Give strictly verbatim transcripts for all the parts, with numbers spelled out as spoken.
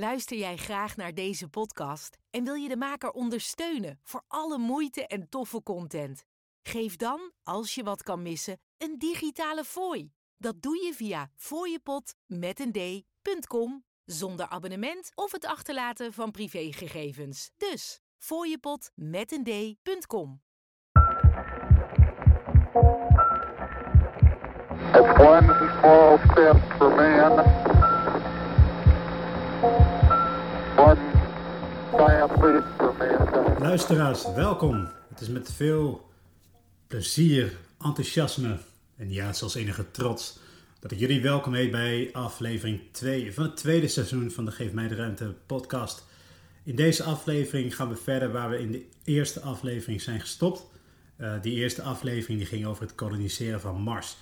Luister jij graag naar deze podcast en wil je de maker ondersteunen voor alle moeite en toffe content? Geef dan, als je wat kan missen, een digitale fooi. Dat doe je via fooienpod punt com zonder abonnement of het achterlaten van privégegevens. Dus fooienpod punt com. It's one small step for man, one giant leap for man. Luisteraars, welkom. Het is met veel plezier, enthousiasme en ja, zelfs enige trots dat ik jullie welkom heet bij aflevering twee van het tweede seizoen van de Geef mij de Ruimte podcast. In deze aflevering gaan we verder waar we in de eerste aflevering zijn gestopt. Uh, die eerste aflevering die ging over het koloniseren van Mars.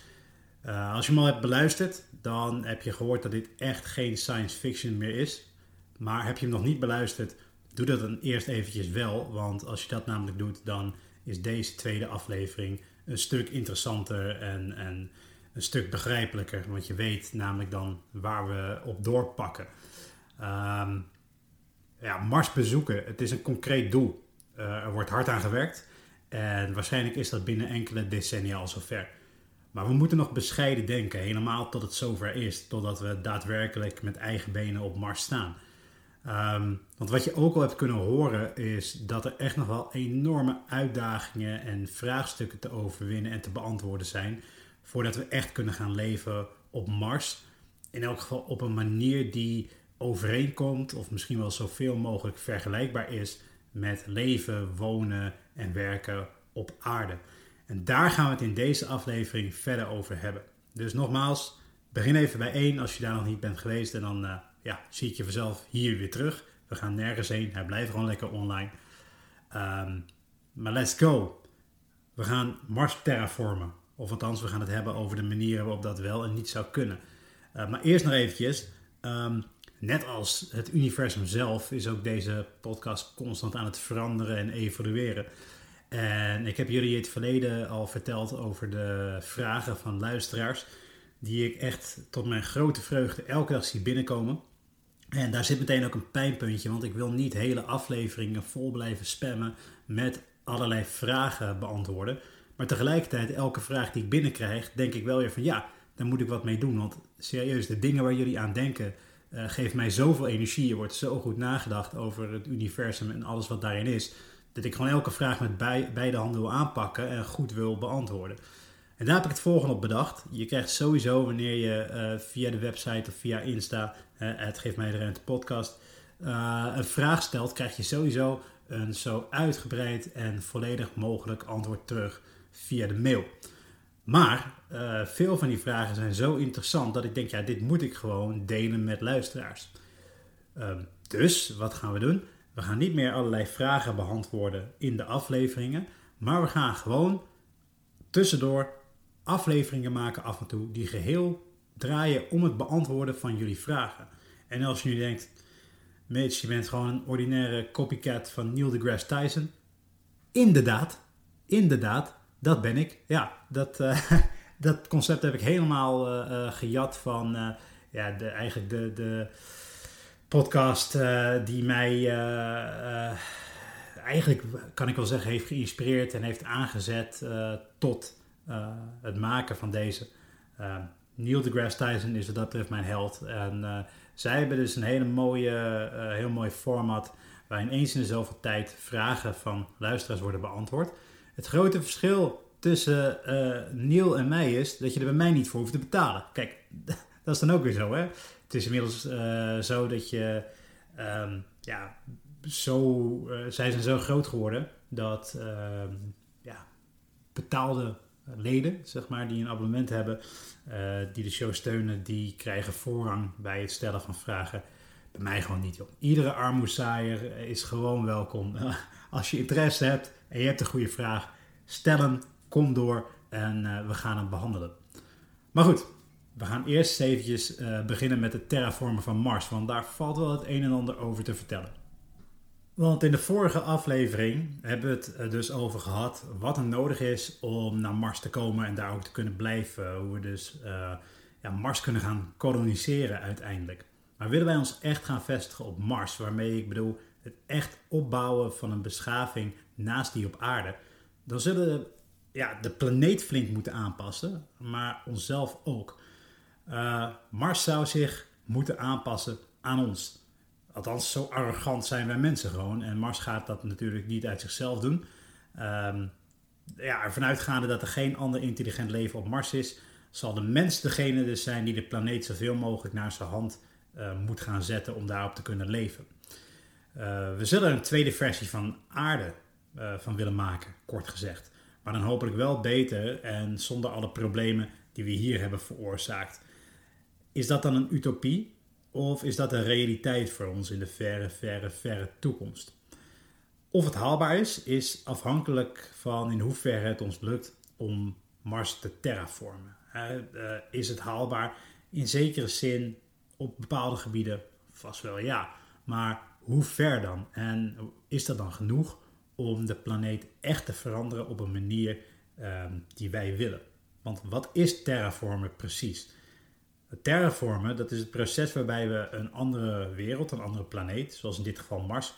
Uh, als je hem al hebt beluisterd, dan heb je gehoord dat dit echt geen science fiction meer is. Maar heb je hem nog niet beluisterd, doe dat dan eerst eventjes wel. Want als je dat namelijk doet, dan is deze tweede aflevering een stuk interessanter en, en een stuk begrijpelijker. Want je weet namelijk dan waar we op doorpakken. Um, ja, Mars bezoeken, het is een concreet doel. Uh, er wordt hard aan gewerkt en waarschijnlijk is dat binnen enkele decennia al zover. Maar we moeten nog bescheiden denken, helemaal tot het zover is. Totdat we daadwerkelijk met eigen benen op Mars staan. Um, want wat je ook al hebt kunnen horen is dat er echt nog wel enorme uitdagingen en vraagstukken te overwinnen en te beantwoorden zijn. Voordat we echt kunnen gaan leven op Mars. In elk geval op een manier die overeenkomt of misschien wel zoveel mogelijk vergelijkbaar is met leven, wonen en werken op aarde. En daar gaan we het in deze aflevering verder over hebben. Dus nogmaals, begin even bij één als je daar nog niet bent geweest. En dan uh, ja, zie ik je vanzelf hier weer terug. We gaan nergens heen. Hij blijft gewoon lekker online. Um, maar let's go. We gaan Mars terraformen. Of althans, we gaan het hebben over de manieren waarop dat wel en niet zou kunnen. Uh, maar eerst nog eventjes. Um, net als het universum zelf is ook deze podcast constant aan het veranderen en evolueren. En ik heb jullie het verleden al verteld over de vragen van luisteraars. Die ik echt tot mijn grote vreugde elke dag zie binnenkomen. En daar zit meteen ook een pijnpuntje. Want ik wil niet hele afleveringen vol blijven spammen met allerlei vragen beantwoorden. Maar tegelijkertijd elke vraag die ik binnenkrijg denk ik wel weer van ja, daar moet ik wat mee doen. Want serieus, de dingen waar jullie aan denken uh, geeft mij zoveel energie. Er wordt zo goed nagedacht over het universum en alles wat daarin is. Dat ik gewoon elke vraag met bij, beide handen wil aanpakken en goed wil beantwoorden. En daar heb ik het volgende op bedacht. Je krijgt sowieso wanneer je uh, via de website of via Insta, uh, het Geef mij de Ruimte podcast, uh, een vraag stelt, krijg je sowieso een zo uitgebreid en volledig mogelijk antwoord terug via de mail. Maar uh, veel van die vragen zijn zo interessant dat ik denk, ja, dit moet ik gewoon delen met luisteraars. Uh, dus, wat gaan we doen? We gaan niet meer allerlei vragen beantwoorden in de afleveringen. Maar we gaan gewoon tussendoor afleveringen maken af en toe. Die geheel draaien om het beantwoorden van jullie vragen. En als je nu denkt, Mitch, je bent gewoon een ordinaire copycat van Neil deGrasse Tyson. Inderdaad, inderdaad, dat ben ik. Ja, dat, uh, dat concept heb ik helemaal uh, uh, gejat van uh, ja, de, eigenlijk de... de podcast uh, die mij uh, uh, eigenlijk, kan ik wel zeggen, heeft geïnspireerd en heeft aangezet uh, tot uh, het maken van deze. Uh, Neil deGrasse Tyson is wat dat betreft mijn held. En uh, zij hebben dus een hele mooie, uh, heel mooi format waarin eens in de zoveel tijd vragen van luisteraars worden beantwoord. Het grote verschil tussen uh, Neil en mij is dat je er bij mij niet voor hoeft te betalen. Kijk, dat is dan ook weer zo, hè? Het is inmiddels uh, zo dat je, um, ja, zo, uh, zij zijn zo groot geworden dat uh, ja, betaalde leden, zeg maar, die een abonnement hebben, uh, die de show steunen, die krijgen voorrang bij het stellen van vragen. Bij mij gewoon niet, joh. Iedere armoesaaier is gewoon welkom. Uh, als je interesse hebt en je hebt een goede vraag, stel hem, kom door en uh, we gaan hem behandelen. Maar goed. We gaan eerst eventjes uh, beginnen met het terraformen van Mars, want daar valt wel het een en ander over te vertellen. Want in de vorige aflevering hebben we het uh, dus over gehad wat er nodig is om naar Mars te komen en daar ook te kunnen blijven. Hoe we dus uh, ja, Mars kunnen gaan koloniseren uiteindelijk. Maar willen wij ons echt gaan vestigen op Mars, waarmee ik bedoel het echt opbouwen van een beschaving naast die op aarde, dan zullen we ja, de planeet flink moeten aanpassen, maar onszelf ook. Uh, Mars zou zich moeten aanpassen aan ons. Althans, zo arrogant zijn wij mensen gewoon. En Mars gaat dat natuurlijk niet uit zichzelf doen. Um, ja, ervan uitgaande dat er geen ander intelligent leven op Mars is, zal de mens degene dus zijn die de planeet zoveel mogelijk naar zijn hand uh, moet gaan zetten om daarop te kunnen leven. Uh, we zullen een tweede versie van Aarde uh, van willen maken, kort gezegd. Maar dan hopelijk wel beter en zonder alle problemen die we hier hebben veroorzaakt. Is dat dan een utopie? Of is dat een realiteit voor ons in de verre, verre, verre toekomst? Of het haalbaar is, is afhankelijk van in hoeverre het ons lukt om Mars te terraformen. Is het haalbaar? In zekere zin op bepaalde gebieden vast wel ja. Maar hoe ver dan? En is dat dan genoeg om de planeet echt te veranderen op een manier um, die wij willen? Want wat is terraformen precies? Terraformen, dat is het proces waarbij we een andere wereld, een andere planeet, zoals in dit geval Mars,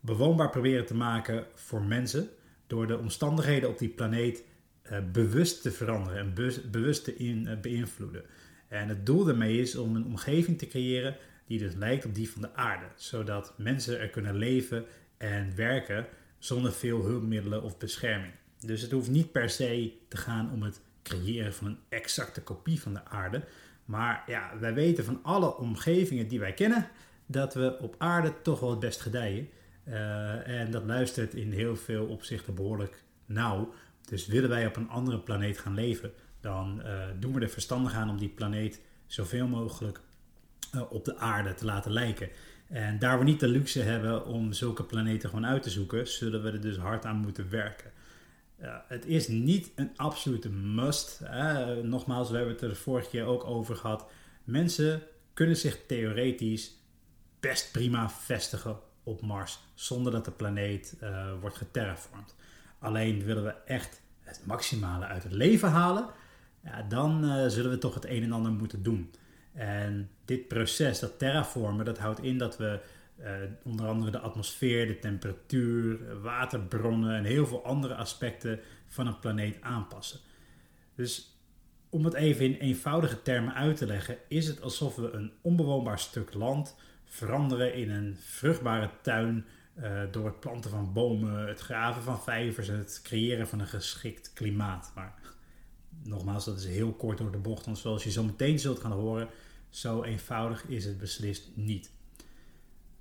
bewoonbaar proberen te maken voor mensen door de omstandigheden op die planeet uh, bewust te veranderen en be- bewust te in, uh, beïnvloeden. En het doel daarmee is om een omgeving te creëren die dus lijkt op die van de aarde, zodat mensen er kunnen leven en werken zonder veel hulpmiddelen of bescherming. Dus het hoeft niet per se te gaan om het creëren van een exacte kopie van de aarde. Maar ja, wij weten van alle omgevingen die wij kennen, dat we op aarde toch wel het best gedijen. Uh, en dat luistert in heel veel opzichten behoorlijk nauw. Dus willen wij op een andere planeet gaan leven, dan uh, doen we er verstandig aan om die planeet zoveel mogelijk uh, op de aarde te laten lijken. En daar we niet de luxe hebben om zulke planeten gewoon uit te zoeken, zullen we er dus hard aan moeten werken. Uh, het is niet een absolute must. Uh, nogmaals, we hebben het er vorige keer ook over gehad. Mensen kunnen zich theoretisch best prima vestigen op Mars, zonder dat de planeet uh, wordt geterraformd. Alleen willen we echt het maximale uit het leven halen, ja, dan uh, zullen we toch het een en ander moeten doen. En dit proces, dat terraformen, dat houdt in dat we Uh, onder andere de atmosfeer, de temperatuur, waterbronnen en heel veel andere aspecten van een planeet aanpassen. Dus om het even in eenvoudige termen uit te leggen, is het alsof we een onbewoonbaar stuk land veranderen in een vruchtbare tuin uh, door het planten van bomen, het graven van vijvers en het creëren van een geschikt klimaat. Maar nogmaals, dat is heel kort door de bocht, want zoals je zo meteen zult gaan horen, zo eenvoudig is het beslist niet.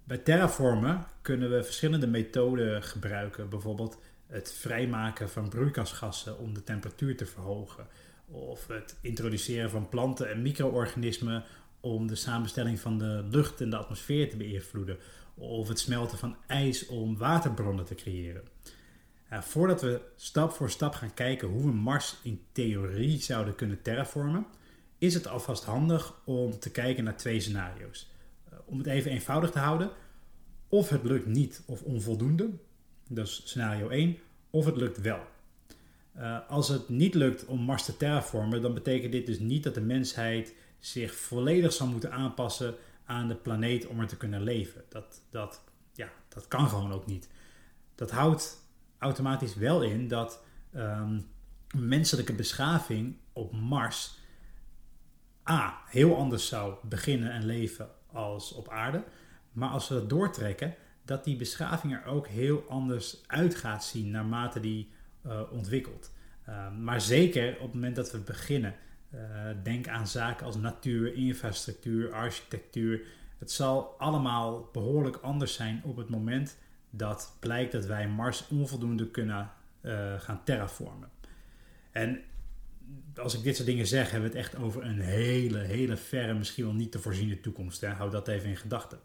Bij terraformen kunnen we verschillende methoden gebruiken. Bijvoorbeeld het vrijmaken van broeikasgassen om de temperatuur te verhogen. Of het introduceren van planten en micro-organismen om de samenstelling van de lucht en de atmosfeer te beïnvloeden. Of het smelten van ijs om waterbronnen te creëren. En voordat we stap voor stap gaan kijken hoe we Mars in theorie zouden kunnen terraformen, is het alvast handig om te kijken naar twee scenario's. Om het even eenvoudig te houden, of het lukt niet of onvoldoende, dat is scenario één, of het lukt wel. Uh, als het niet lukt om Mars te terraformen, dan betekent dit dus niet dat de mensheid zich volledig zal moeten aanpassen aan de planeet om er te kunnen leven. Dat, dat, ja, dat kan gewoon ook niet. Dat houdt automatisch wel in dat um, menselijke beschaving op Mars a. heel anders zou beginnen en leven als op aarde, maar als we dat doortrekken, dat die beschaving er ook heel anders uit gaat zien naarmate die uh, ontwikkelt. Uh, maar zeker op het moment dat we beginnen, uh, denk aan zaken als natuur, infrastructuur, architectuur. Het zal allemaal behoorlijk anders zijn op het moment dat blijkt dat wij Mars onvoldoende kunnen uh, gaan terraformen. En als ik dit soort dingen zeg, hebben we het echt over een hele, hele verre, misschien wel niet te voorziene toekomst. Hè? Houd dat even in gedachten.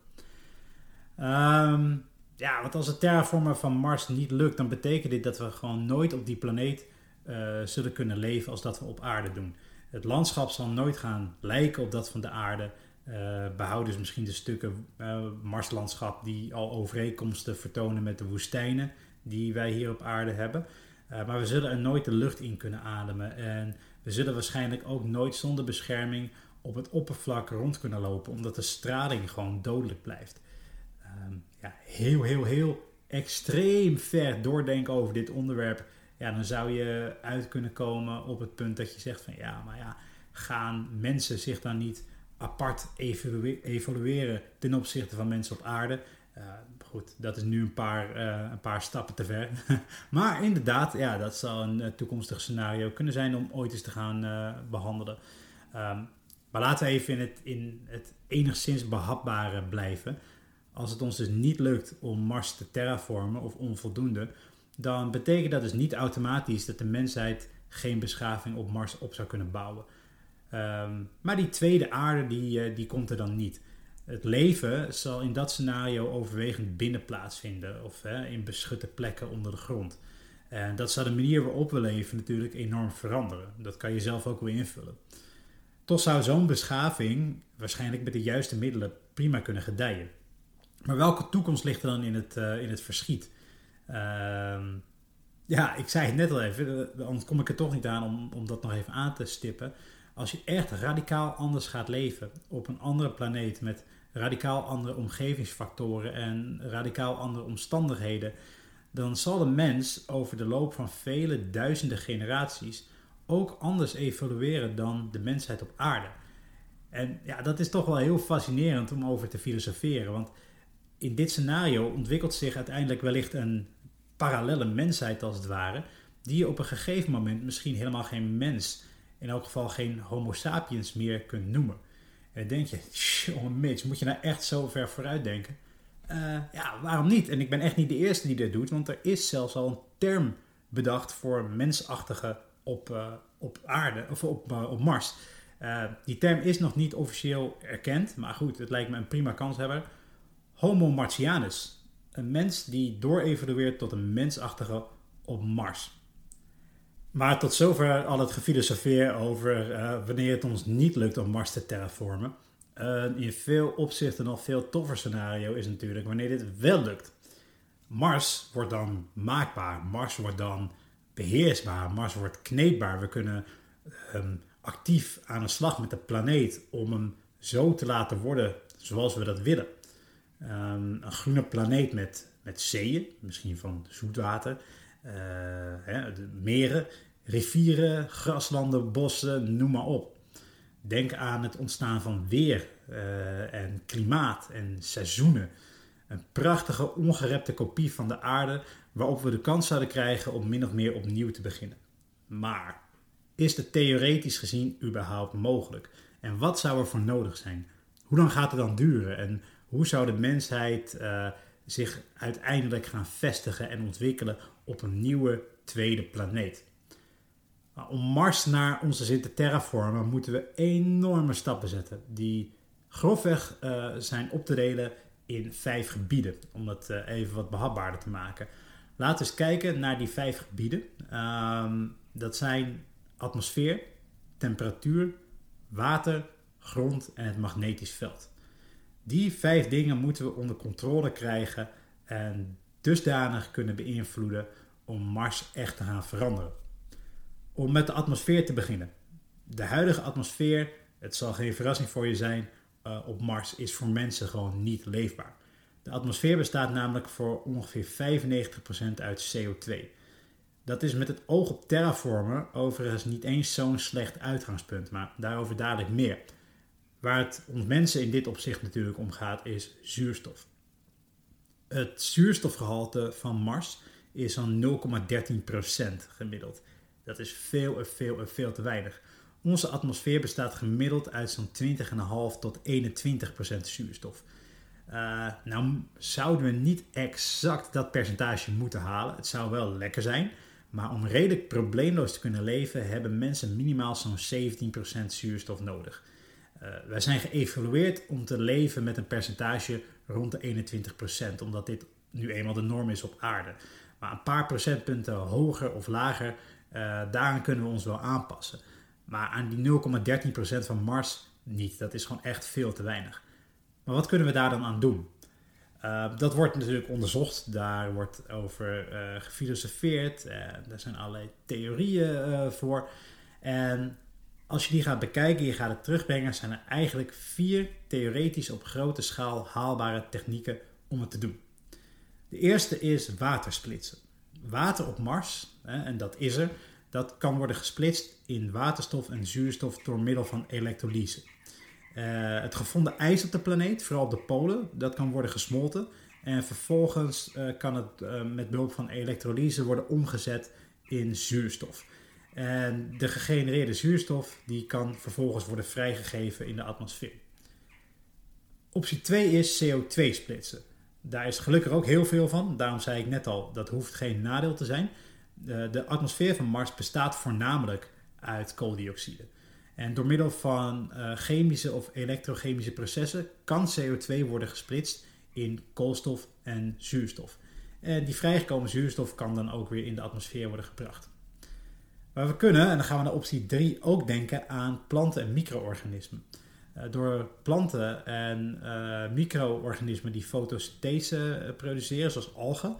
Um, ja, want als het terraformen van Mars niet lukt, dan betekent dit dat we gewoon nooit op die planeet uh, zullen kunnen leven als dat we op aarde doen. Het landschap zal nooit gaan lijken op dat van de aarde. Uh, behoud dus misschien de stukken uh, Marslandschap die al overeenkomsten vertonen met de woestijnen die wij hier op aarde hebben. Uh, maar we zullen er nooit de lucht in kunnen ademen en we zullen waarschijnlijk ook nooit zonder bescherming op het oppervlak rond kunnen lopen, omdat de straling gewoon dodelijk blijft. Um, ja, heel, heel, heel extreem ver doordenken over dit onderwerp. Ja, dan zou je uit kunnen komen op het punt dat je zegt van ja, maar ja, gaan mensen zich dan niet apart evolueren, evolueren ten opzichte van mensen op aarde? Uh, goed, dat is nu een paar, uh, een paar stappen te ver. Maar inderdaad, ja, dat zou een toekomstig scenario kunnen zijn om ooit eens te gaan uh, behandelen. Um, maar laten we even in het, in het enigszins behapbare blijven. Als het ons dus niet lukt om Mars te terraformen of onvoldoende, dan betekent dat dus niet automatisch dat de mensheid geen beschaving op Mars op zou kunnen bouwen. Um, maar die tweede aarde, die, die komt er dan niet. Het leven zal in dat scenario overwegend binnen plaatsvinden of hè, in beschutte plekken onder de grond. En dat zal de manier waarop we leven natuurlijk enorm veranderen. Dat kan je zelf ook wel invullen. Toch zou zo'n beschaving waarschijnlijk met de juiste middelen prima kunnen gedijen. Maar welke toekomst ligt er dan in het, uh, in het verschiet? Uh, ja, ik zei het net al even, anders kom ik er toch niet aan om, om dat nog even aan te stippen. Als je echt radicaal anders gaat leven op een andere planeet met radicaal andere omgevingsfactoren en radicaal andere omstandigheden, dan zal de mens over de loop van vele duizenden generaties ook anders evolueren dan de mensheid op aarde. En ja, dat is toch wel heel fascinerend om over te filosoferen, want in dit scenario ontwikkelt zich uiteindelijk wellicht een parallele mensheid als het ware, die op een gegeven moment misschien helemaal geen mens, in elk geval geen homo sapiens meer kunt noemen. En dan denk je, jongen mits, moet je nou echt zo ver vooruit denken? Uh, ja, waarom niet? En ik ben echt niet de eerste die dit doet, want er is zelfs al een term bedacht voor mensachtige op, uh, op aarde, of op, uh, op Mars. Uh, die term is nog niet officieel erkend, maar goed, het lijkt me een prima kanshebber. Homo martianus, een mens die doorevolueert tot een mensachtige op Mars. Maar tot zover al het gefilosofeer over uh, wanneer het ons niet lukt om Mars te terraformen. Een in veel opzichten nog veel toffer scenario is natuurlijk wanneer dit wel lukt. Mars wordt dan maakbaar, Mars wordt dan beheersbaar, Mars wordt kneedbaar. We kunnen um, actief aan de slag met de planeet om hem zo te laten worden zoals we dat willen. Um, een groene planeet met, met zeeën, misschien van zoetwater, uh, hè, de meren, rivieren, graslanden, bossen, noem maar op. Denk aan het ontstaan van weer uh, en klimaat en seizoenen. Een prachtige ongerepte kopie van de aarde waarop we de kans zouden krijgen om min of meer opnieuw te beginnen. Maar is dit theoretisch gezien überhaupt mogelijk? En wat zou er voor nodig zijn? Hoe lang gaat het dan duren? En hoe zou de mensheid uh, zich uiteindelijk gaan vestigen en ontwikkelen op een nieuwe tweede planeet? Om Mars naar onze zin te terraformen moeten we enorme stappen zetten. Die grofweg uh, zijn op te delen in vijf gebieden. Om dat uh, even wat behapbaarder te maken. Laten we eens kijken naar die vijf gebieden. Uh, dat zijn atmosfeer, temperatuur, water, grond en het magnetisch veld. Die vijf dingen moeten we onder controle krijgen en dusdanig kunnen beïnvloeden om Mars echt te gaan veranderen. Om met de atmosfeer te beginnen. De huidige atmosfeer, het zal geen verrassing voor je zijn, uh, op Mars is voor mensen gewoon niet leefbaar. De atmosfeer bestaat namelijk voor ongeveer vijfennegentig procent uit C O twee. Dat is met het oog op terraformen overigens niet eens zo'n slecht uitgangspunt, maar daarover dadelijk meer. Waar het ons mensen in dit opzicht natuurlijk om gaat, is zuurstof. Het zuurstofgehalte van Mars is zo'n nul komma dertien procent gemiddeld. Dat is veel en veel en veel te weinig. Onze atmosfeer bestaat gemiddeld uit zo'n twintig komma vijf tot eenentwintig procent zuurstof. Uh, nou zouden we niet exact dat percentage moeten halen. Het zou wel lekker zijn. Maar om redelijk probleemloos te kunnen leven hebben mensen minimaal zo'n zeventien procent zuurstof nodig. Uh, wij zijn geëvalueerd om te leven met een percentage rond de eenentwintig procent, omdat dit nu eenmaal de norm is op aarde. Maar een paar procentpunten hoger of lager, uh, daaraan kunnen we ons wel aanpassen. Maar aan die nul komma dertien procent van Mars niet, dat is gewoon echt veel te weinig. Maar wat kunnen we daar dan aan doen? Uh, dat wordt natuurlijk onderzocht, daar wordt over uh, gefilosofeerd, uh, daar zijn allerlei theorieën uh, voor en Als je die gaat bekijken en je gaat het terugbrengen, zijn er eigenlijk vier theoretisch op grote schaal haalbare technieken om het te doen. De eerste is watersplitsen. Water op Mars, en dat is er, dat kan worden gesplitst in waterstof en zuurstof door middel van elektrolyse. Uh, het gevonden ijs op de planeet, vooral op de polen, dat kan worden gesmolten. En vervolgens uh, kan het uh, met behulp van elektrolyse worden omgezet in zuurstof. En de gegenereerde zuurstof die kan vervolgens worden vrijgegeven in de atmosfeer. Optie twee is C O twee splitsen. Daar is gelukkig ook heel veel van. Daarom zei ik net al, dat hoeft geen nadeel te zijn. De, de atmosfeer van Mars bestaat voornamelijk uit kooldioxide. En door middel van uh, chemische of elektrochemische processen kan C O twee worden gesplitst in koolstof en zuurstof. En die vrijgekomen zuurstof kan dan ook weer in de atmosfeer worden gebracht. Maar we kunnen, en dan gaan we naar optie drie, ook denken aan planten en micro-organismen. Uh, door planten en uh, micro-organismen die fotosynthese produceren, zoals algen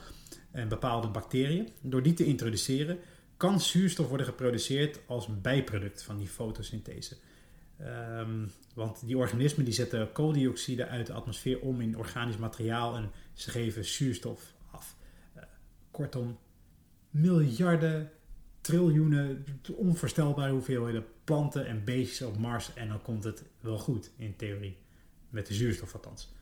en bepaalde bacteriën, door die te introduceren, kan zuurstof worden geproduceerd als een bijproduct van die fotosynthese. Um, want die organismen die zetten kooldioxide uit de atmosfeer om in organisch materiaal en ze geven zuurstof af. Uh, kortom, miljarden, triljoenen, onvoorstelbare hoeveelheden planten en beestjes op Mars en dan komt het wel goed in theorie, met de zuurstof althans.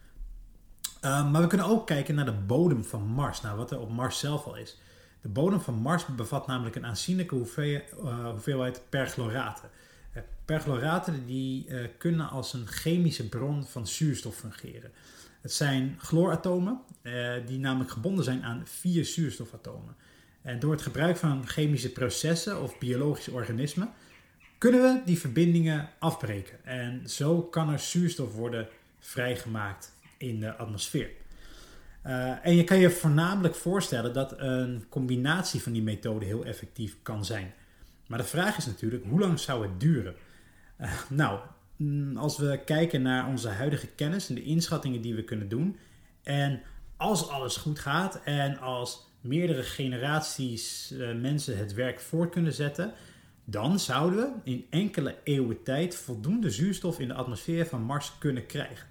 Uh, maar we kunnen ook kijken naar de bodem van Mars, naar wat er op Mars zelf al is. De bodem van Mars bevat namelijk een aanzienlijke hoeveelheid perchloraten. Perchloraten die uh, kunnen als een chemische bron van zuurstof fungeren. Het zijn chlooratomen uh, die namelijk gebonden zijn aan vier zuurstofatomen. En door het gebruik van chemische processen of biologische organismen kunnen we die verbindingen afbreken. En zo kan er zuurstof worden vrijgemaakt in de atmosfeer. Uh, en je kan je voornamelijk voorstellen dat een combinatie van die methoden heel effectief kan zijn. Maar de vraag is natuurlijk, hoe lang zou het duren? Uh, nou, als we kijken naar onze huidige kennis en de inschattingen die we kunnen doen. En als alles goed gaat en als meerdere generaties uh, mensen het werk voort kunnen zetten, dan zouden we in enkele eeuwen tijd voldoende zuurstof in de atmosfeer van Mars kunnen krijgen.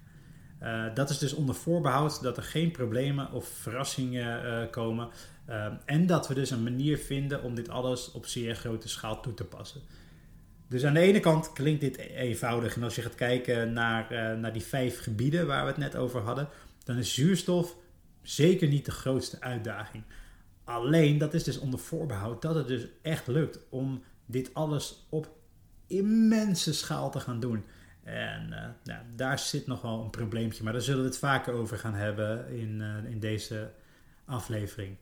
Uh, dat is dus onder voorbehoud dat er geen problemen of verrassingen uh, komen. Uh, en dat we dus een manier vinden om dit alles op zeer grote schaal toe te passen. Dus aan de ene kant klinkt dit eenvoudig. En als je gaat kijken naar, uh, naar die vijf gebieden waar we het net over hadden, dan is zuurstof zeker niet de grootste uitdaging. Alleen, dat is dus onder voorbehoud dat het dus echt lukt om dit alles op immense schaal te gaan doen. En uh, nou, daar zit nog wel een probleempje, maar daar zullen we het vaker over gaan hebben in, uh, in deze aflevering.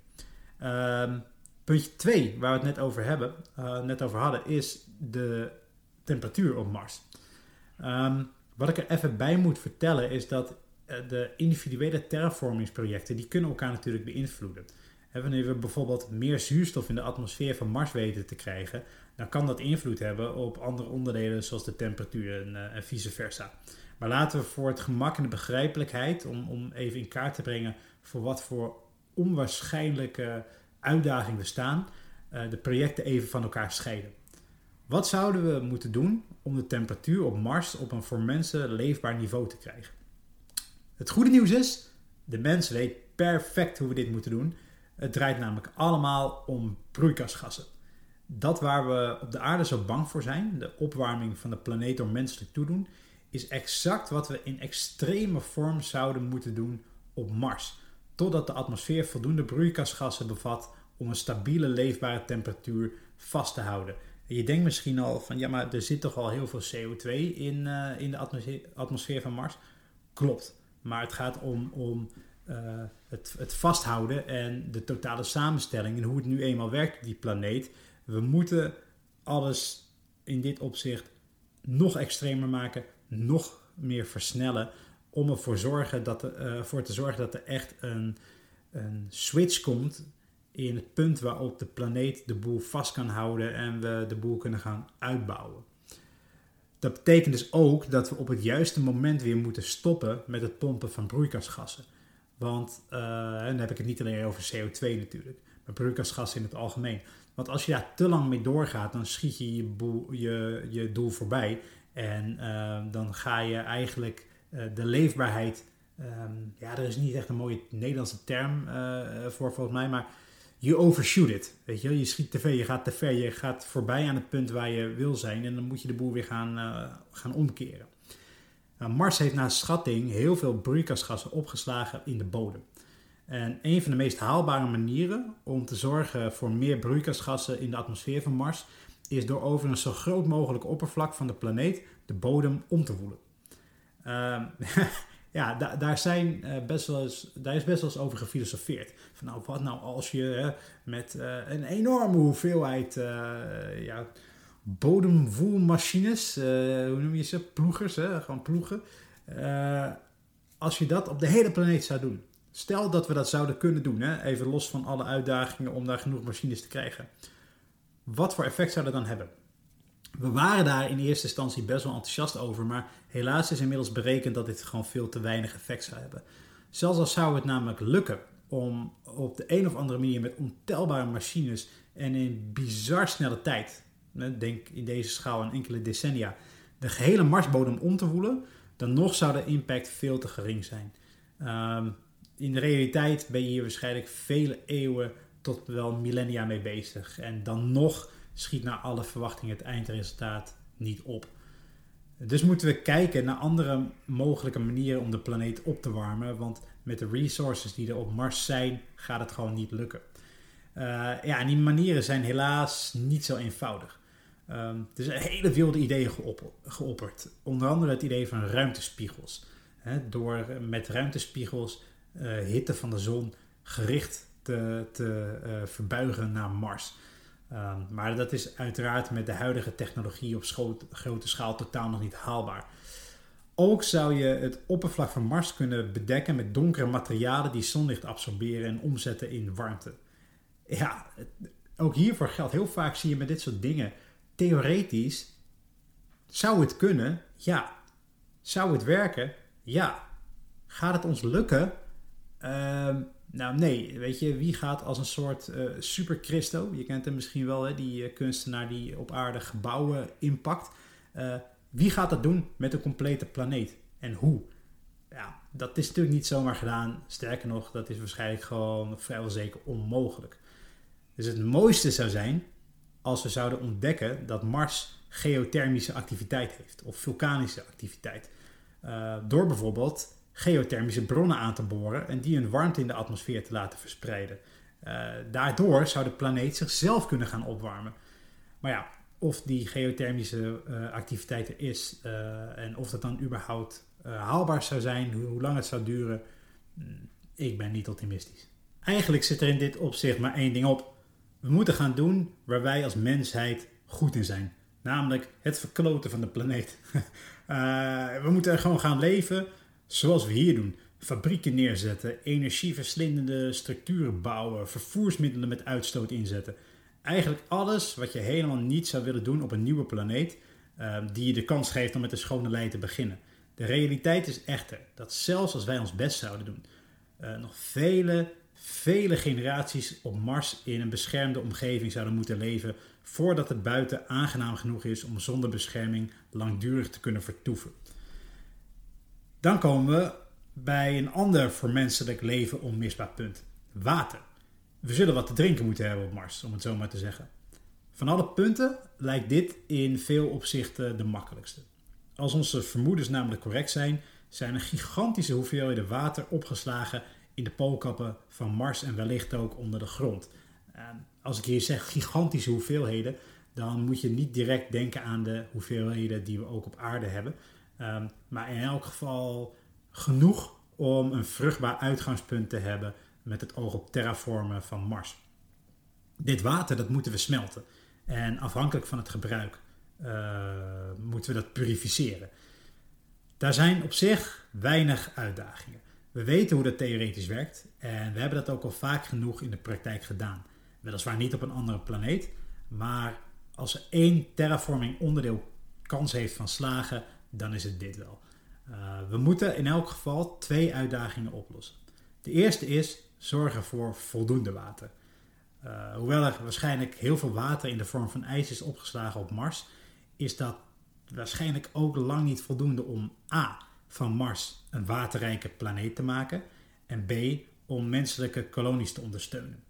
Um, puntje twee, waar we het net over, hebben, uh, net over hadden, is de temperatuur op Mars. Um, wat ik er even bij moet vertellen is dat uh, de individuele terraformingsprojecten, die kunnen elkaar natuurlijk beïnvloeden. En wanneer we bijvoorbeeld meer zuurstof in de atmosfeer van Mars weten te krijgen, dan kan dat invloed hebben op andere onderdelen zoals de temperatuur en, uh, en vice versa. Maar laten we voor het gemak en de begrijpelijkheid, om, om even in kaart te brengen voor wat voor onwaarschijnlijke uitdaging we staan, uh, de projecten even van elkaar scheiden. Wat zouden we moeten doen om de temperatuur op Mars op een voor mensen leefbaar niveau te krijgen? Het goede nieuws is, de mens weet perfect hoe we dit moeten doen. Het draait namelijk allemaal om broeikasgassen. Dat waar we op de aarde zo bang voor zijn, de opwarming van de planeet door menselijk toedoen, is exact wat we in extreme vorm zouden moeten doen op Mars. Totdat de atmosfeer voldoende broeikasgassen bevat om een stabiele leefbare temperatuur vast te houden. En je denkt misschien al van, ja, maar er zit toch al heel veel C O twee in, uh, in de atmosfeer, atmosfeer van Mars? Klopt, maar het gaat om... om Uh, het, het vasthouden en de totale samenstelling en hoe het nu eenmaal werkt op die planeet. We moeten alles in dit opzicht nog extremer maken, nog meer versnellen, om ervoor zorgen dat de, uh, voor te zorgen dat er echt een, een switch komt in het punt waarop de planeet de boel vast kan houden en we de boel kunnen gaan uitbouwen. Dat betekent dus ook dat we op het juiste moment weer moeten stoppen met het pompen van broeikasgassen. Want uh, dan heb ik het niet alleen over C O twee natuurlijk. Maar broeikasgassen in het algemeen. Want als je daar te lang mee doorgaat, dan schiet je je, boel, je, je doel voorbij. En uh, dan ga je eigenlijk uh, de leefbaarheid... Um, ja, er is niet echt een mooie Nederlandse term uh, voor volgens mij, maar je overshoot it. Weet je, je schiet te ver, je gaat te ver, je gaat voorbij aan het punt waar je wil zijn en dan moet je de boel weer gaan, uh, gaan omkeren. Nou, Mars heeft naar schatting heel veel broeikasgassen opgeslagen in de bodem. En een van de meest haalbare manieren om te zorgen voor meer broeikasgassen in de atmosfeer van Mars is door over een zo groot mogelijk oppervlak van de planeet de bodem om te woelen. Um, Ja, daar, daar, zijn best wel eens, daar is best wel eens over gefilosofeerd. Van nou, wat nou als je hè, met uh, een enorme hoeveelheid uh, ja, bodemwoelmachines, uh, hoe noem je ze? Ploegers, hè? Gewoon ploegen. Uh, als je dat op de hele planeet zou doen. Stel dat we dat zouden kunnen doen, hè? Even los van alle uitdagingen om daar genoeg machines te krijgen. Wat voor effect zou dat dan hebben? We waren daar in eerste instantie best wel enthousiast over, maar helaas is inmiddels berekend dat dit gewoon veel te weinig effect zou hebben. Zelfs al zou het namelijk lukken om op de een of andere manier met ontelbare machines en in bizar snelle tijd, denk in deze schaal een enkele decennia, de gehele Marsbodem om te woelen, dan nog zou de impact veel te gering zijn. Um, in de realiteit ben je hier waarschijnlijk vele eeuwen tot wel millennia mee bezig en dan nog... schiet naar alle verwachtingen het eindresultaat niet op. Dus moeten we kijken naar andere mogelijke manieren om de planeet op te warmen, want met de resources die er op Mars zijn, gaat het gewoon niet lukken. Uh, ja, en die manieren zijn helaas niet zo eenvoudig. Um, er zijn hele wilde ideeën geop- geopperd. Onder andere het idee van ruimtespiegels. He, door met ruimtespiegels uh, hitte van de zon gericht te, te uh, verbuigen naar Mars. Um, maar dat is uiteraard met de huidige technologie op scho- grote schaal totaal nog niet haalbaar. Ook zou je het oppervlak van Mars kunnen bedekken met donkere materialen die zonlicht absorberen en omzetten in warmte. Ja, het, ook hiervoor geldt, heel vaak zie je met dit soort dingen, theoretisch zou het kunnen, ja. Zou het werken, ja. Gaat het ons lukken? Um, Nou nee, weet je, wie gaat als een soort uh, super Christo, je kent hem misschien wel, hè, die uh, kunstenaar die op aarde gebouwen inpakt. Uh, wie gaat dat doen met een complete planeet en hoe? Ja, dat is natuurlijk niet zomaar gedaan, sterker nog, dat is waarschijnlijk gewoon vrijwel zeker onmogelijk. Dus het mooiste zou zijn als we zouden ontdekken dat Mars geothermische activiteit heeft of vulkanische activiteit. Uh, door bijvoorbeeld... geothermische bronnen aan te boren en die hun warmte in de atmosfeer te laten verspreiden. Uh, daardoor zou de planeet zichzelf kunnen gaan opwarmen. Maar ja, of die geothermische uh, activiteit er is uh, en of dat dan überhaupt uh, haalbaar zou zijn, hoe, hoe lang het zou duren, ik ben niet optimistisch. Eigenlijk zit er in dit opzicht maar één ding op. We moeten gaan doen waar wij als mensheid goed in zijn. Namelijk het verkloten van de planeet. uh, we moeten er gewoon gaan leven... Zoals we hier doen, fabrieken neerzetten, energieverslindende structuren bouwen, vervoersmiddelen met uitstoot inzetten. Eigenlijk alles wat je helemaal niet zou willen doen op een nieuwe planeet, uh, die je de kans geeft om met een schone lei te beginnen. De realiteit is echter dat zelfs als wij ons best zouden doen, uh, nog vele, vele generaties op Mars in een beschermde omgeving zouden moeten leven, voordat het buiten aangenaam genoeg is om zonder bescherming langdurig te kunnen vertoeven. Dan komen we bij een ander voor menselijk leven onmisbaar punt. Water. We zullen wat te drinken moeten hebben op Mars, om het zo maar te zeggen. Van alle punten lijkt dit in veel opzichten de makkelijkste. Als onze vermoedens namelijk correct zijn, zijn er gigantische hoeveelheden water opgeslagen in de poolkappen van Mars en wellicht ook onder de grond. Als ik hier zeg gigantische hoeveelheden, dan moet je niet direct denken aan de hoeveelheden die we ook op aarde hebben... Um, maar in elk geval genoeg om een vruchtbaar uitgangspunt te hebben met het oog op terraformen van Mars. Dit water, dat moeten we smelten. En afhankelijk van het gebruik uh, moeten we dat purificeren. Daar zijn op zich weinig uitdagingen. We weten hoe dat theoretisch werkt en we hebben dat ook al vaak genoeg in de praktijk gedaan. Weliswaar niet op een andere planeet, maar als er één terraforming onderdeel kans heeft van slagen... dan is het dit wel. Uh, we moeten in elk geval twee uitdagingen oplossen. De eerste is zorgen voor voldoende water. Uh, hoewel er waarschijnlijk heel veel water in de vorm van ijs is opgeslagen op Mars, is dat waarschijnlijk ook lang niet voldoende om a. van Mars een waterrijke planeet te maken en b. om menselijke kolonies te ondersteunen.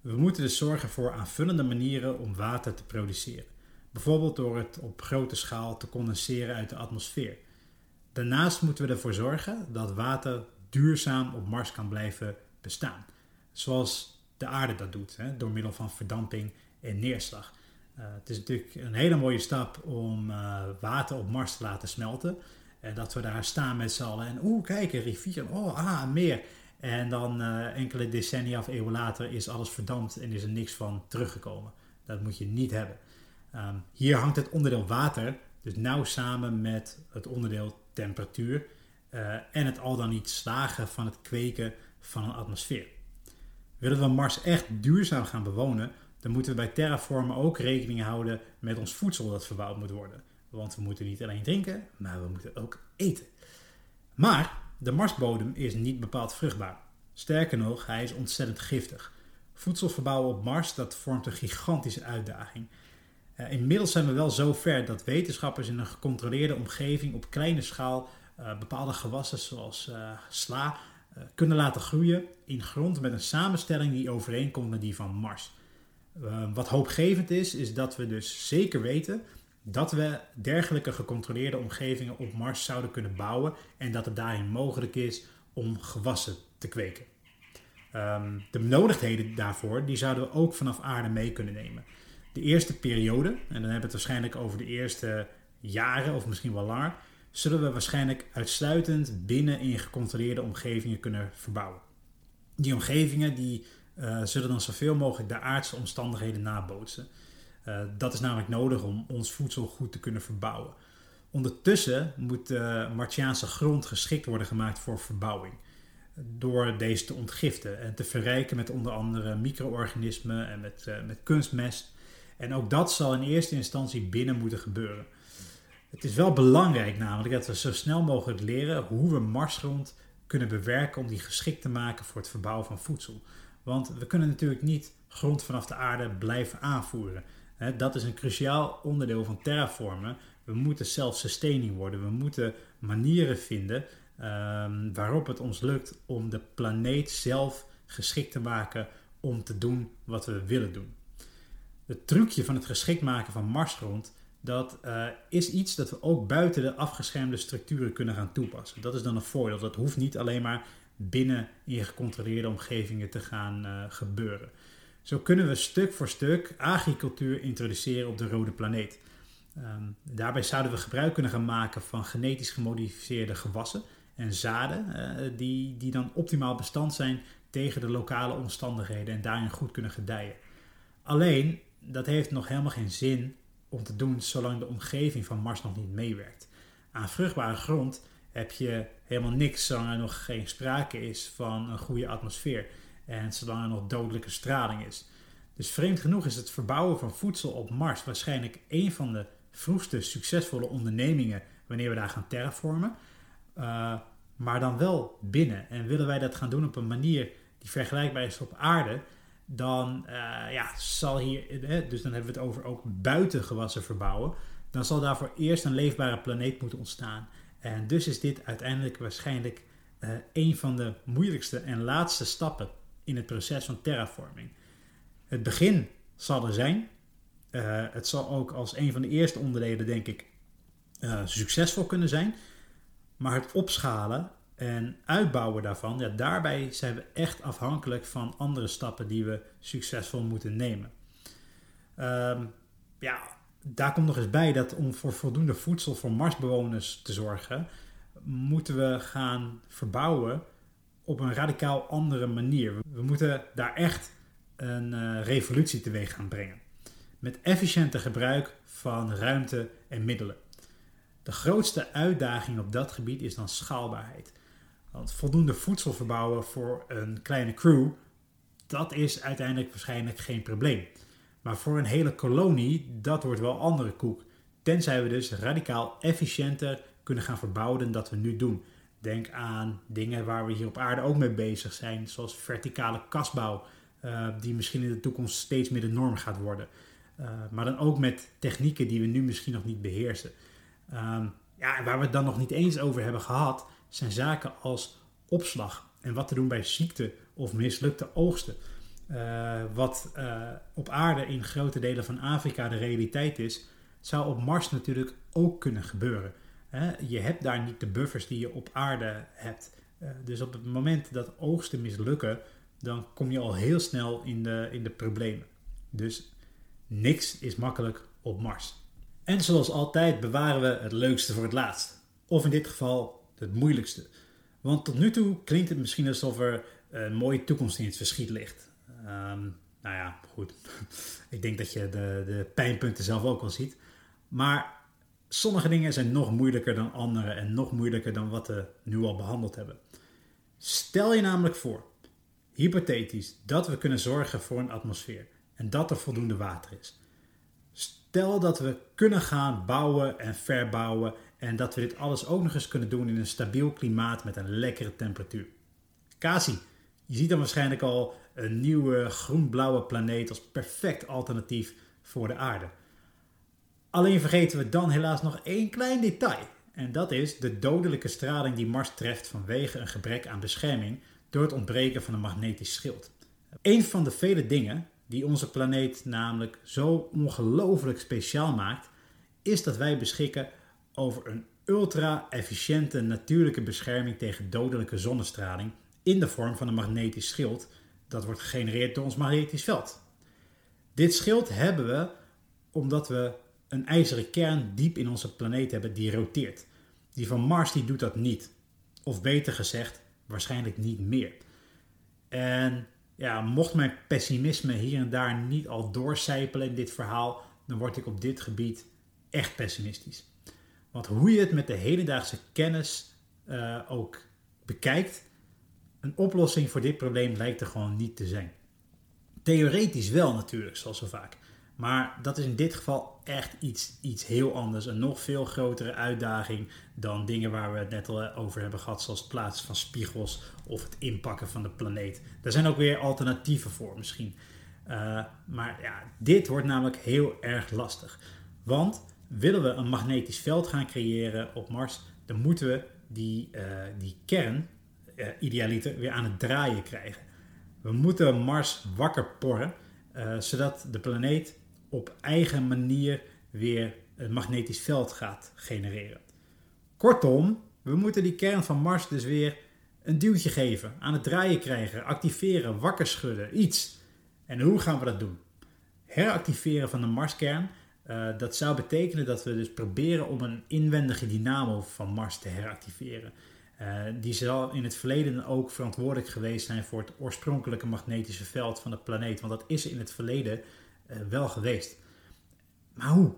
We moeten dus zorgen voor aanvullende manieren om water te produceren. Bijvoorbeeld door het op grote schaal te condenseren uit de atmosfeer. Daarnaast moeten we ervoor zorgen dat water duurzaam op Mars kan blijven bestaan. Zoals de aarde dat doet, hè, door middel van verdamping en neerslag. Uh, het is natuurlijk een hele mooie stap om uh, water op Mars te laten smelten. En dat we daar staan met z'n allen en oeh, kijk, een rivier, oh, ah, een meer. En dan uh, enkele decennia of eeuwen later is alles verdampt en is er niks van teruggekomen. Dat moet je niet hebben. Um, hier hangt het onderdeel water dus nauw samen met het onderdeel temperatuur uh, en het al dan niet slagen van het kweken van een atmosfeer. Willen we Mars echt duurzaam gaan bewonen, dan moeten we bij terraformen ook rekening houden met ons voedsel dat verbouwd moet worden. Want we moeten niet alleen drinken, maar we moeten ook eten. Maar de Marsbodem is niet bepaald vruchtbaar. Sterker nog, hij is ontzettend giftig. Voedsel verbouwen op Mars, dat vormt een gigantische uitdaging. Uh, inmiddels zijn we wel zo ver dat wetenschappers in een gecontroleerde omgeving op kleine schaal uh, bepaalde gewassen zoals uh, sla uh, kunnen laten groeien in grond met een samenstelling die overeenkomt met die van Mars. Uh, wat hoopgevend is, is dat we dus zeker weten dat we dergelijke gecontroleerde omgevingen op Mars zouden kunnen bouwen en dat het daarin mogelijk is om gewassen te kweken. Um, de benodigdheden daarvoor die zouden we ook vanaf aarde mee kunnen nemen. De eerste periode, en dan hebben we het waarschijnlijk over de eerste jaren of misschien wel langer, zullen we waarschijnlijk uitsluitend binnen in gecontroleerde omgevingen kunnen verbouwen. Die omgevingen die, uh, zullen dan zoveel mogelijk de aardse omstandigheden nabootsen. Uh, dat is namelijk nodig om ons voedsel goed te kunnen verbouwen. Ondertussen moet de Martiaanse grond geschikt worden gemaakt voor verbouwing. Door deze te ontgiften en te verrijken met onder andere micro-organismen en met, uh, met kunstmest. En ook dat zal in eerste instantie binnen moeten gebeuren. Het is wel belangrijk namelijk dat we zo snel mogelijk leren hoe we Marsgrond kunnen bewerken om die geschikt te maken voor het verbouwen van voedsel. Want we kunnen natuurlijk niet grond vanaf de aarde blijven aanvoeren. Dat is een cruciaal onderdeel van terraformen. We moeten self-sustaining worden. We moeten manieren vinden waarop het ons lukt om de planeet zelf geschikt te maken om te doen wat we willen doen. Het trucje van het geschikt maken van Marsgrond, dat uh, is iets dat we ook buiten de afgeschermde structuren kunnen gaan toepassen. Dat is dan een voordeel. Dat hoeft niet alleen maar binnen in gecontroleerde omgevingen te gaan uh, gebeuren. Zo kunnen we stuk voor stuk agricultuur introduceren op de rode planeet. Um, daarbij zouden we gebruik kunnen gaan maken van genetisch gemodificeerde gewassen en zaden uh, die, die dan optimaal bestand zijn tegen de lokale omstandigheden en daarin goed kunnen gedijen. Alleen, dat heeft nog helemaal geen zin om te doen zolang de omgeving van Mars nog niet meewerkt. Aan vruchtbare grond heb je helemaal niks zolang er nog geen sprake is van een goede atmosfeer en zolang er nog dodelijke straling is. Dus vreemd genoeg is het verbouwen van voedsel op Mars waarschijnlijk een van de vroegste succesvolle ondernemingen wanneer we daar gaan terraformen, uh, maar dan wel binnen. En willen wij dat gaan doen op een manier die vergelijkbaar is op aarde, dan uh, ja, zal hier, hè, dus dan hebben we het over ook buiten gewassen verbouwen, dan zal daarvoor eerst een leefbare planeet moeten ontstaan. En dus is dit uiteindelijk waarschijnlijk uh, een van de moeilijkste en laatste stappen in het proces van terraforming. Het begin zal er zijn. Uh, het zal ook als een van de eerste onderdelen, denk ik, uh, succesvol kunnen zijn. Maar het opschalen en uitbouwen daarvan, ja, daarbij zijn we echt afhankelijk van andere stappen die we succesvol moeten nemen. Um, ja, daar komt nog eens bij dat om voor voldoende voedsel voor Marsbewoners te zorgen, moeten we gaan verbouwen op een radicaal andere manier. We moeten daar echt een uh, revolutie teweeg gaan brengen. Met efficiënter gebruik van ruimte en middelen. De grootste uitdaging op dat gebied is dan schaalbaarheid. Want voldoende voedsel verbouwen voor een kleine crew, dat is uiteindelijk waarschijnlijk geen probleem. Maar voor een hele kolonie, dat wordt wel andere koek. Tenzij we dus radicaal efficiënter kunnen gaan verbouwen dan dat we nu doen. Denk aan dingen waar we hier op aarde ook mee bezig zijn, zoals verticale kasbouw. Uh, die misschien in de toekomst steeds meer de norm gaat worden. Uh, maar dan ook met technieken die we nu misschien nog niet beheersen. Um, ja, en waar we het dan nog niet eens over hebben gehad, zijn zaken als opslag en wat te doen bij ziekte of mislukte oogsten. Uh, wat uh, op aarde in grote delen van Afrika de realiteit is, zou op Mars natuurlijk ook kunnen gebeuren. Hè? Je hebt daar niet de buffers die je op aarde hebt. Uh, dus op het moment dat oogsten mislukken, dan kom je al heel snel in de, in de problemen. Dus niks is makkelijk op Mars. En zoals altijd bewaren we het leukste voor het laatst. Of in dit geval het moeilijkste. Want tot nu toe klinkt het misschien alsof er een mooie toekomst in het verschiet ligt. Um, nou ja, goed. Ik denk dat je de, de pijnpunten zelf ook wel ziet. Maar sommige dingen zijn nog moeilijker dan andere. En nog moeilijker dan wat we nu al behandeld hebben. Stel je namelijk voor, hypothetisch, dat we kunnen zorgen voor een atmosfeer en dat er voldoende water is. Stel dat we kunnen gaan bouwen en verbouwen en dat we dit alles ook nog eens kunnen doen in een stabiel klimaat met een lekkere temperatuur. Kasi, je ziet dan waarschijnlijk al een nieuwe groen-blauwe planeet als perfect alternatief voor de aarde. Alleen vergeten we dan helaas nog één klein detail en dat is de dodelijke straling die Mars treft vanwege een gebrek aan bescherming door het ontbreken van een magnetisch schild. Een van de vele dingen die onze planeet namelijk zo ongelooflijk speciaal maakt, is dat wij beschikken over een ultra-efficiënte natuurlijke bescherming tegen dodelijke zonnestraling in de vorm van een magnetisch schild dat wordt gegenereerd door ons magnetisch veld. Dit schild hebben we omdat we een ijzeren kern diep in onze planeet hebben die roteert. Die van Mars die doet dat niet. Of beter gezegd, waarschijnlijk niet meer. En ja, mocht mijn pessimisme hier en daar niet al doorcijpelen in dit verhaal, dan word ik op dit gebied echt pessimistisch. Want hoe je het met de hedendaagse kennis uh, ook bekijkt, een oplossing voor dit probleem lijkt er gewoon niet te zijn. Theoretisch wel natuurlijk, zoals zo vaak. Maar dat is in dit geval echt iets, iets heel anders. Een nog veel grotere uitdaging dan dingen waar we het net al over hebben gehad. Zoals het plaatsen van spiegels of het inpakken van de planeet. Daar zijn ook weer alternatieven voor misschien. Uh, maar ja, dit wordt namelijk heel erg lastig. Want willen we een magnetisch veld gaan creëren op Mars, dan moeten we die, uh, die kern, uh, idealiter, weer aan het draaien krijgen. We moeten Mars wakker porren. Uh, zodat de planeet op eigen manier weer een magnetisch veld gaat genereren. Kortom, we moeten die kern van Mars dus weer een duwtje geven, aan het draaien krijgen, activeren, wakker schudden, iets. En hoe gaan we dat doen? Heractiveren van de Marskern, uh, dat zou betekenen dat we dus proberen om een inwendige dynamo van Mars te heractiveren. Uh, die zal in het verleden ook verantwoordelijk geweest zijn voor het oorspronkelijke magnetische veld van de planeet. Want dat is in het verleden uh, wel geweest. Maar hoe?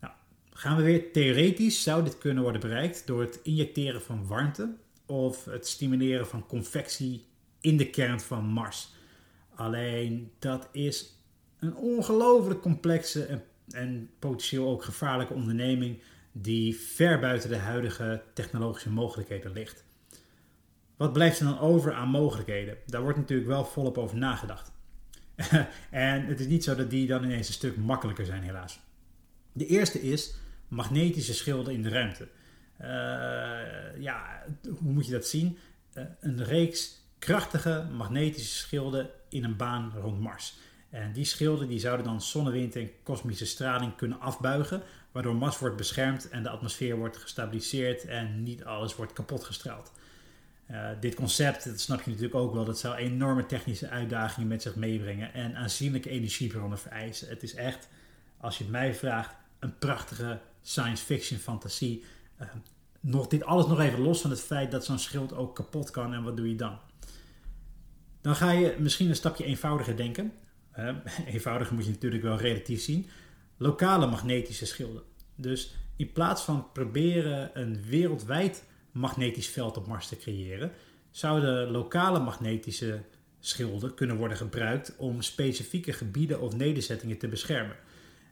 Nou, gaan we weer theoretisch, zou dit kunnen worden bereikt door het injecteren van warmte of het stimuleren van convectie in de kern van Mars. Alleen dat is een ongelooflijk complexe en, en potentieel ook gevaarlijke onderneming die ver buiten de huidige technologische mogelijkheden ligt. Wat blijft er dan over aan mogelijkheden? Daar wordt natuurlijk wel volop over nagedacht. En het is niet zo dat die dan ineens een stuk makkelijker zijn, helaas. De eerste is magnetische schilden in de ruimte. Uh, ja, hoe moet je dat zien? Uh, een reeks krachtige magnetische schilden in een baan rond Mars. En die schilden die zouden dan zonnewind en kosmische straling kunnen afbuigen, waardoor Mars wordt beschermd en de atmosfeer wordt gestabiliseerd en niet alles wordt kapotgestraald. Uh, dit concept, dat snap je natuurlijk ook wel, dat zou enorme technische uitdagingen met zich meebrengen en aanzienlijke energiebronnen vereisen. Het is echt, als je het mij vraagt, een prachtige science fiction fantasie. Uh, nog, dit alles nog even los van het feit dat zo'n schild ook kapot kan en wat doe je dan? Dan ga je misschien een stapje eenvoudiger denken. Uh, eenvoudiger moet je natuurlijk wel relatief zien. Lokale magnetische schilden. Dus in plaats van proberen een wereldwijd magnetisch veld op Mars te creëren, zouden lokale magnetische schilden kunnen worden gebruikt om specifieke gebieden of nederzettingen te beschermen.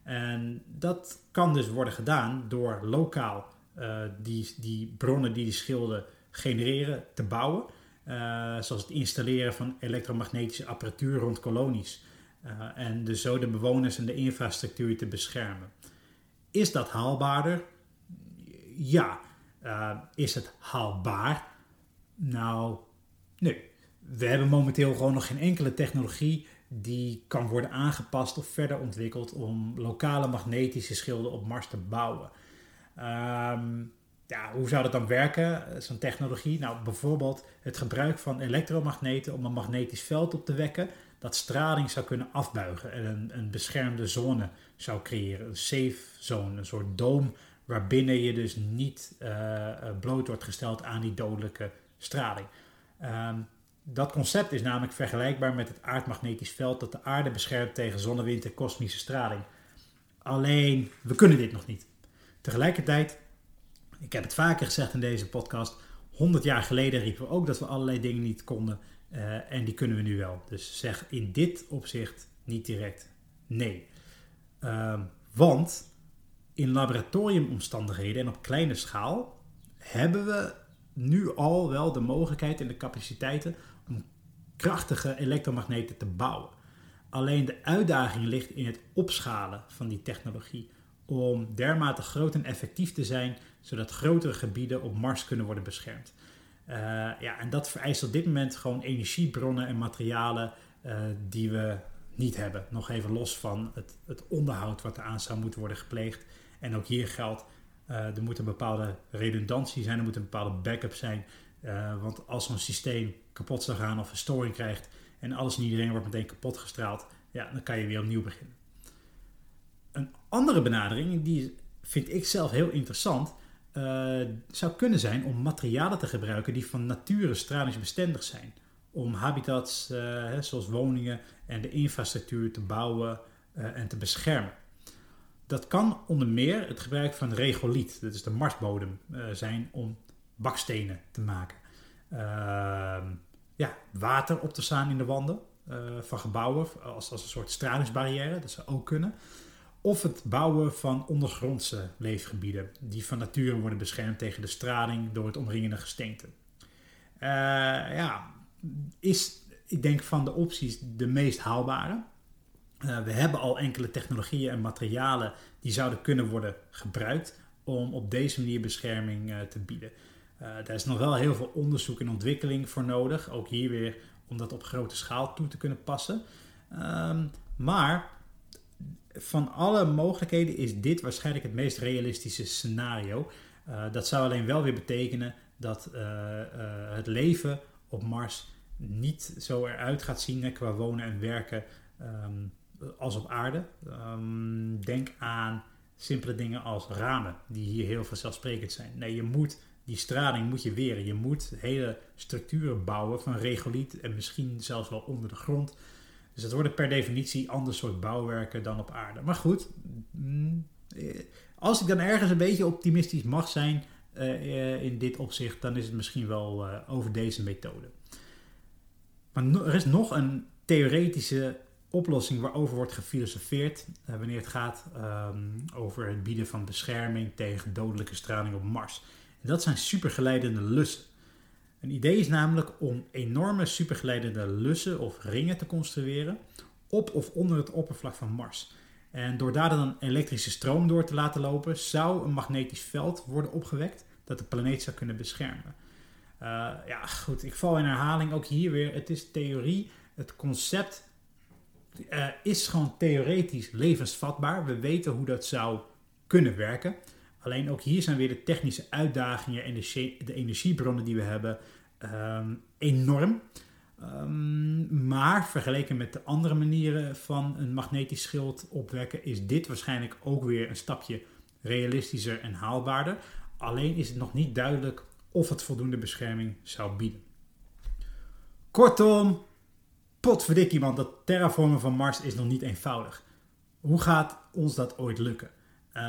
En dat kan dus worden gedaan door lokaal uh, die, die bronnen die die schilden genereren te bouwen. Uh, zoals het installeren van elektromagnetische apparatuur rond kolonies. Uh, en dus zo de bewoners en de infrastructuur te beschermen. Is dat haalbaarder? Ja. Uh, is het haalbaar? Nou, nee. We hebben momenteel gewoon nog geen enkele technologie die kan worden aangepast of verder ontwikkeld om lokale magnetische schilden op Mars te bouwen. Um, ja, hoe zou dat dan werken, zo'n technologie? Nou, bijvoorbeeld het gebruik van elektromagneten om een magnetisch veld op te wekken dat straling zou kunnen afbuigen en een, een beschermde zone zou creëren. Een safe zone, een soort doom waarbinnen je dus niet uh, bloot wordt gesteld aan die dodelijke straling. Um, Dat concept is namelijk vergelijkbaar met het aardmagnetisch veld dat de aarde beschermt tegen zonnewind en kosmische straling. Alleen, we kunnen dit nog niet. Tegelijkertijd, ik heb het vaker gezegd in deze podcast, honderd jaar geleden riepen we ook dat we allerlei dingen niet konden uh, en die kunnen we nu wel. Dus zeg in dit opzicht niet direct nee. Uh, want in laboratoriumomstandigheden en op kleine schaal hebben we nu al wel de mogelijkheid en de capaciteiten om krachtige elektromagneten te bouwen. Alleen de uitdaging ligt in het opschalen van die technologie om dermate groot en effectief te zijn zodat grotere gebieden op Mars kunnen worden beschermd. Uh, ja, en dat vereist op dit moment gewoon energiebronnen en materialen uh, die we niet hebben. Nog even los van het, het onderhoud wat eraan zou moeten worden gepleegd. En ook hier geldt, Uh, er moet een bepaalde redundantie zijn, er moet een bepaalde backup zijn. Uh, want als zo'n systeem kapot zou gaan of een storing krijgt en alles en iedereen wordt meteen kapot gestraald, ja, dan kan je weer opnieuw beginnen. Een andere benadering, die vind ik zelf heel interessant, uh, zou kunnen zijn om materialen te gebruiken die van nature stralingsbestendig zijn. Om habitats uh, hè, zoals woningen en de infrastructuur te bouwen uh, en te beschermen. Dat kan onder meer het gebruik van regoliet, dat is de marsbodem, zijn om bakstenen te maken. Uh, ja, water op te slaan in de wanden uh, van gebouwen als, als een soort stralingsbarrière, dat zou ook kunnen. Of het bouwen van ondergrondse leefgebieden die van nature worden beschermd tegen de straling door het omringende gesteente. Uh, ja, is, ik denk, van de opties de meest haalbare. Uh, we hebben al enkele technologieën en materialen die zouden kunnen worden gebruikt om op deze manier bescherming uh, te bieden. Uh, daar is nog wel heel veel onderzoek en ontwikkeling voor nodig. Ook hier weer om dat op grote schaal toe te kunnen passen. Um, maar van alle mogelijkheden is dit waarschijnlijk het meest realistische scenario. Uh, dat zou alleen wel weer betekenen dat uh, uh, het leven op Mars niet zo eruit gaat zien qua wonen en werken Um, als op aarde. Um, denk aan simpele dingen als ramen, die hier heel vanzelfsprekend zijn. Nee, je moet die straling moet je weren. Je moet hele structuren bouwen van regoliet en misschien zelfs wel onder de grond. Dus dat worden per definitie ander soort bouwwerken dan op aarde. Maar goed, als ik dan ergens een beetje optimistisch mag zijn uh, in dit opzicht, dan is het misschien wel uh, over deze methode. Maar no- er is nog een theoretische oplossing waarover wordt gefilosofeerd uh, wanneer het gaat um, over het bieden van bescherming tegen dodelijke straling op Mars. En dat zijn supergeleidende lussen. Een idee is namelijk om enorme supergeleidende lussen of ringen te construeren op of onder het oppervlak van Mars. En door daar dan een elektrische stroom door te laten lopen, zou een magnetisch veld worden opgewekt dat de planeet zou kunnen beschermen. Uh, ja, goed, ik val in herhaling ook hier weer. Het is theorie. Het concept Uh, is gewoon theoretisch levensvatbaar. We weten hoe dat zou kunnen werken. Alleen ook hier zijn weer de technische uitdagingen en de, de energiebronnen die we hebben um, enorm. Um, maar vergeleken met de andere manieren van een magnetisch schild opwekken is dit waarschijnlijk ook weer een stapje realistischer en haalbaarder. Alleen is het nog niet duidelijk of het voldoende bescherming zou bieden. Kortom, potverdikkie, want dat terraformen van Mars is nog niet eenvoudig. Hoe gaat ons dat ooit lukken? Uh,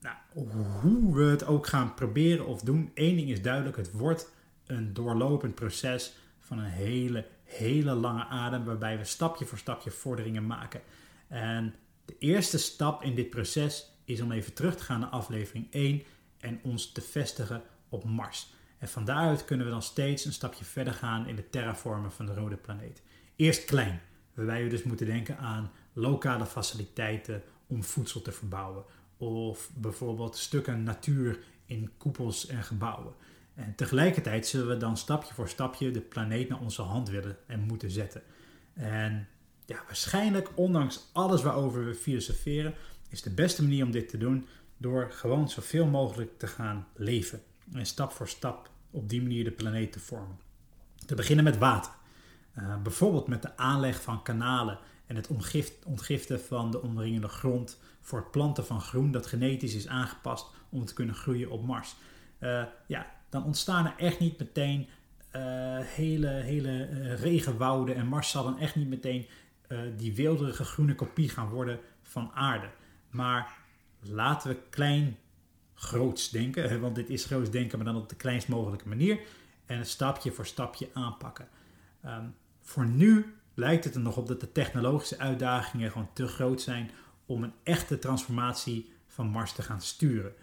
nou, hoe we het ook gaan proberen of doen, één ding is duidelijk. Het wordt een doorlopend proces van een hele, hele lange adem waarbij we stapje voor stapje vorderingen maken. En de eerste stap in dit proces is om even terug te gaan naar aflevering één en ons te vestigen op Mars. En van daaruit kunnen we dan steeds een stapje verder gaan in het terraformen van de rode planeet. Eerst klein, waarbij we dus moeten denken aan lokale faciliteiten om voedsel te verbouwen. Of bijvoorbeeld stukken natuur in koepels en gebouwen. En tegelijkertijd zullen we dan stapje voor stapje de planeet naar onze hand willen en moeten zetten. En ja, waarschijnlijk, ondanks alles waarover we filosoferen, is de beste manier om dit te doen door gewoon zoveel mogelijk te gaan leven. En stap voor stap op die manier de planeet te vormen. Te beginnen met water. Uh, bijvoorbeeld met de aanleg van kanalen en het ontgift, ontgiften van de omringende grond voor het planten van groen dat genetisch is aangepast om te kunnen groeien op Mars. Uh, ja, dan ontstaan er echt niet meteen uh, hele, hele uh, regenwouden en Mars zal dan echt niet meteen uh, die weelderige groene kopie gaan worden van Aarde. Maar laten we klein groots denken, want dit is groots denken, maar dan op de kleinst mogelijke manier en het stapje voor stapje aanpakken. Um, voor nu lijkt het er nog op dat de technologische uitdagingen gewoon te groot zijn om een echte transformatie van Mars te gaan sturen.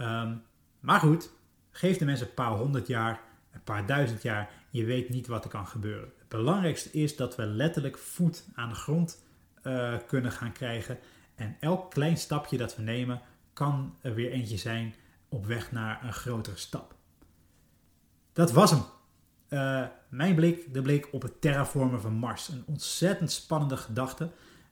Um, maar goed, geef de mensen een paar honderd jaar, een paar duizend jaar, je weet niet wat er kan gebeuren. Het belangrijkste is dat we letterlijk voet aan de grond uh, kunnen gaan krijgen en elk klein stapje dat we nemen kan er weer eentje zijn op weg naar een grotere stap. Dat was hem. Uh, mijn blik, de blik op het terraformen van Mars. Een ontzettend spannende gedachte.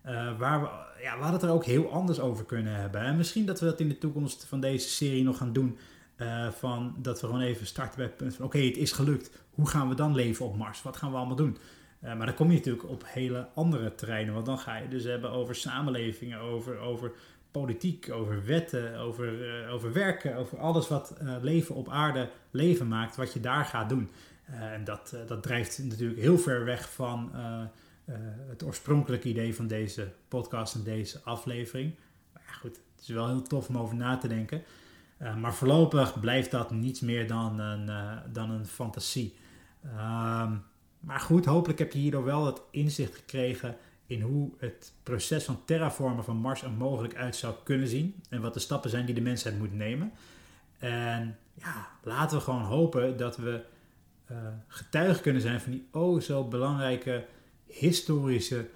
Uh, waar we, ja, we hadden het er ook heel anders over kunnen hebben. En misschien dat we dat in de toekomst van deze serie nog gaan doen. Uh, van dat we gewoon even starten bij het punt van oké, okay, het is gelukt. Hoe gaan we dan leven op Mars? Wat gaan we allemaal doen? Uh, maar dan kom je natuurlijk op hele andere terreinen. Want dan ga je dus hebben over samenlevingen, over, over politiek, over wetten, over, uh, over werken. Over alles wat uh, leven op aarde leven maakt. Wat je daar gaat doen. Uh, en dat, uh, dat drijft natuurlijk heel ver weg van uh, uh, het oorspronkelijke idee van deze podcast en deze aflevering. Maar ja, goed, het is wel heel tof om over na te denken. Uh, maar voorlopig blijft dat niets meer dan een, uh, dan een fantasie. Um, maar goed, hopelijk heb je hierdoor wel het inzicht gekregen in hoe het proces van terraformen van Mars er mogelijk uit zou kunnen zien. En wat de stappen zijn die de mensheid moet nemen. En ja, laten we gewoon hopen dat we Uh, getuige kunnen zijn van die oh zo belangrijke historische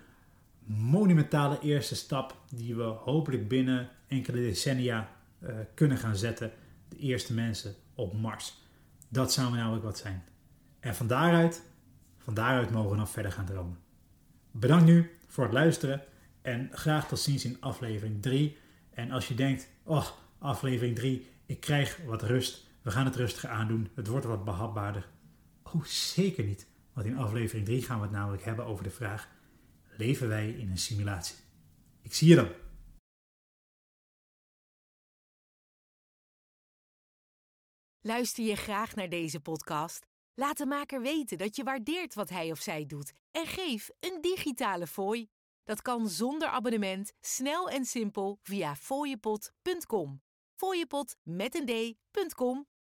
monumentale eerste stap die we hopelijk binnen enkele decennia uh, kunnen gaan zetten. De eerste mensen op Mars. Dat zou namelijk wat zijn. En van daaruit, van daaruit mogen we dan verder gaan dromen. Bedankt nu voor het luisteren en graag tot ziens in aflevering drie. En als je denkt, oh aflevering drie, ik krijg wat rust. We gaan het rustiger aandoen. Het wordt wat behapbaarder. Oh, zeker niet, want in aflevering drie gaan we het namelijk hebben over de vraag: leven wij in een simulatie? Ik zie je dan! Luister je graag naar deze podcast? Laat de maker weten dat je waardeert wat hij of zij doet en geef een digitale fooi. Dat kan zonder abonnement, snel en simpel via fooienpod punt com. fooienpod met een d punt com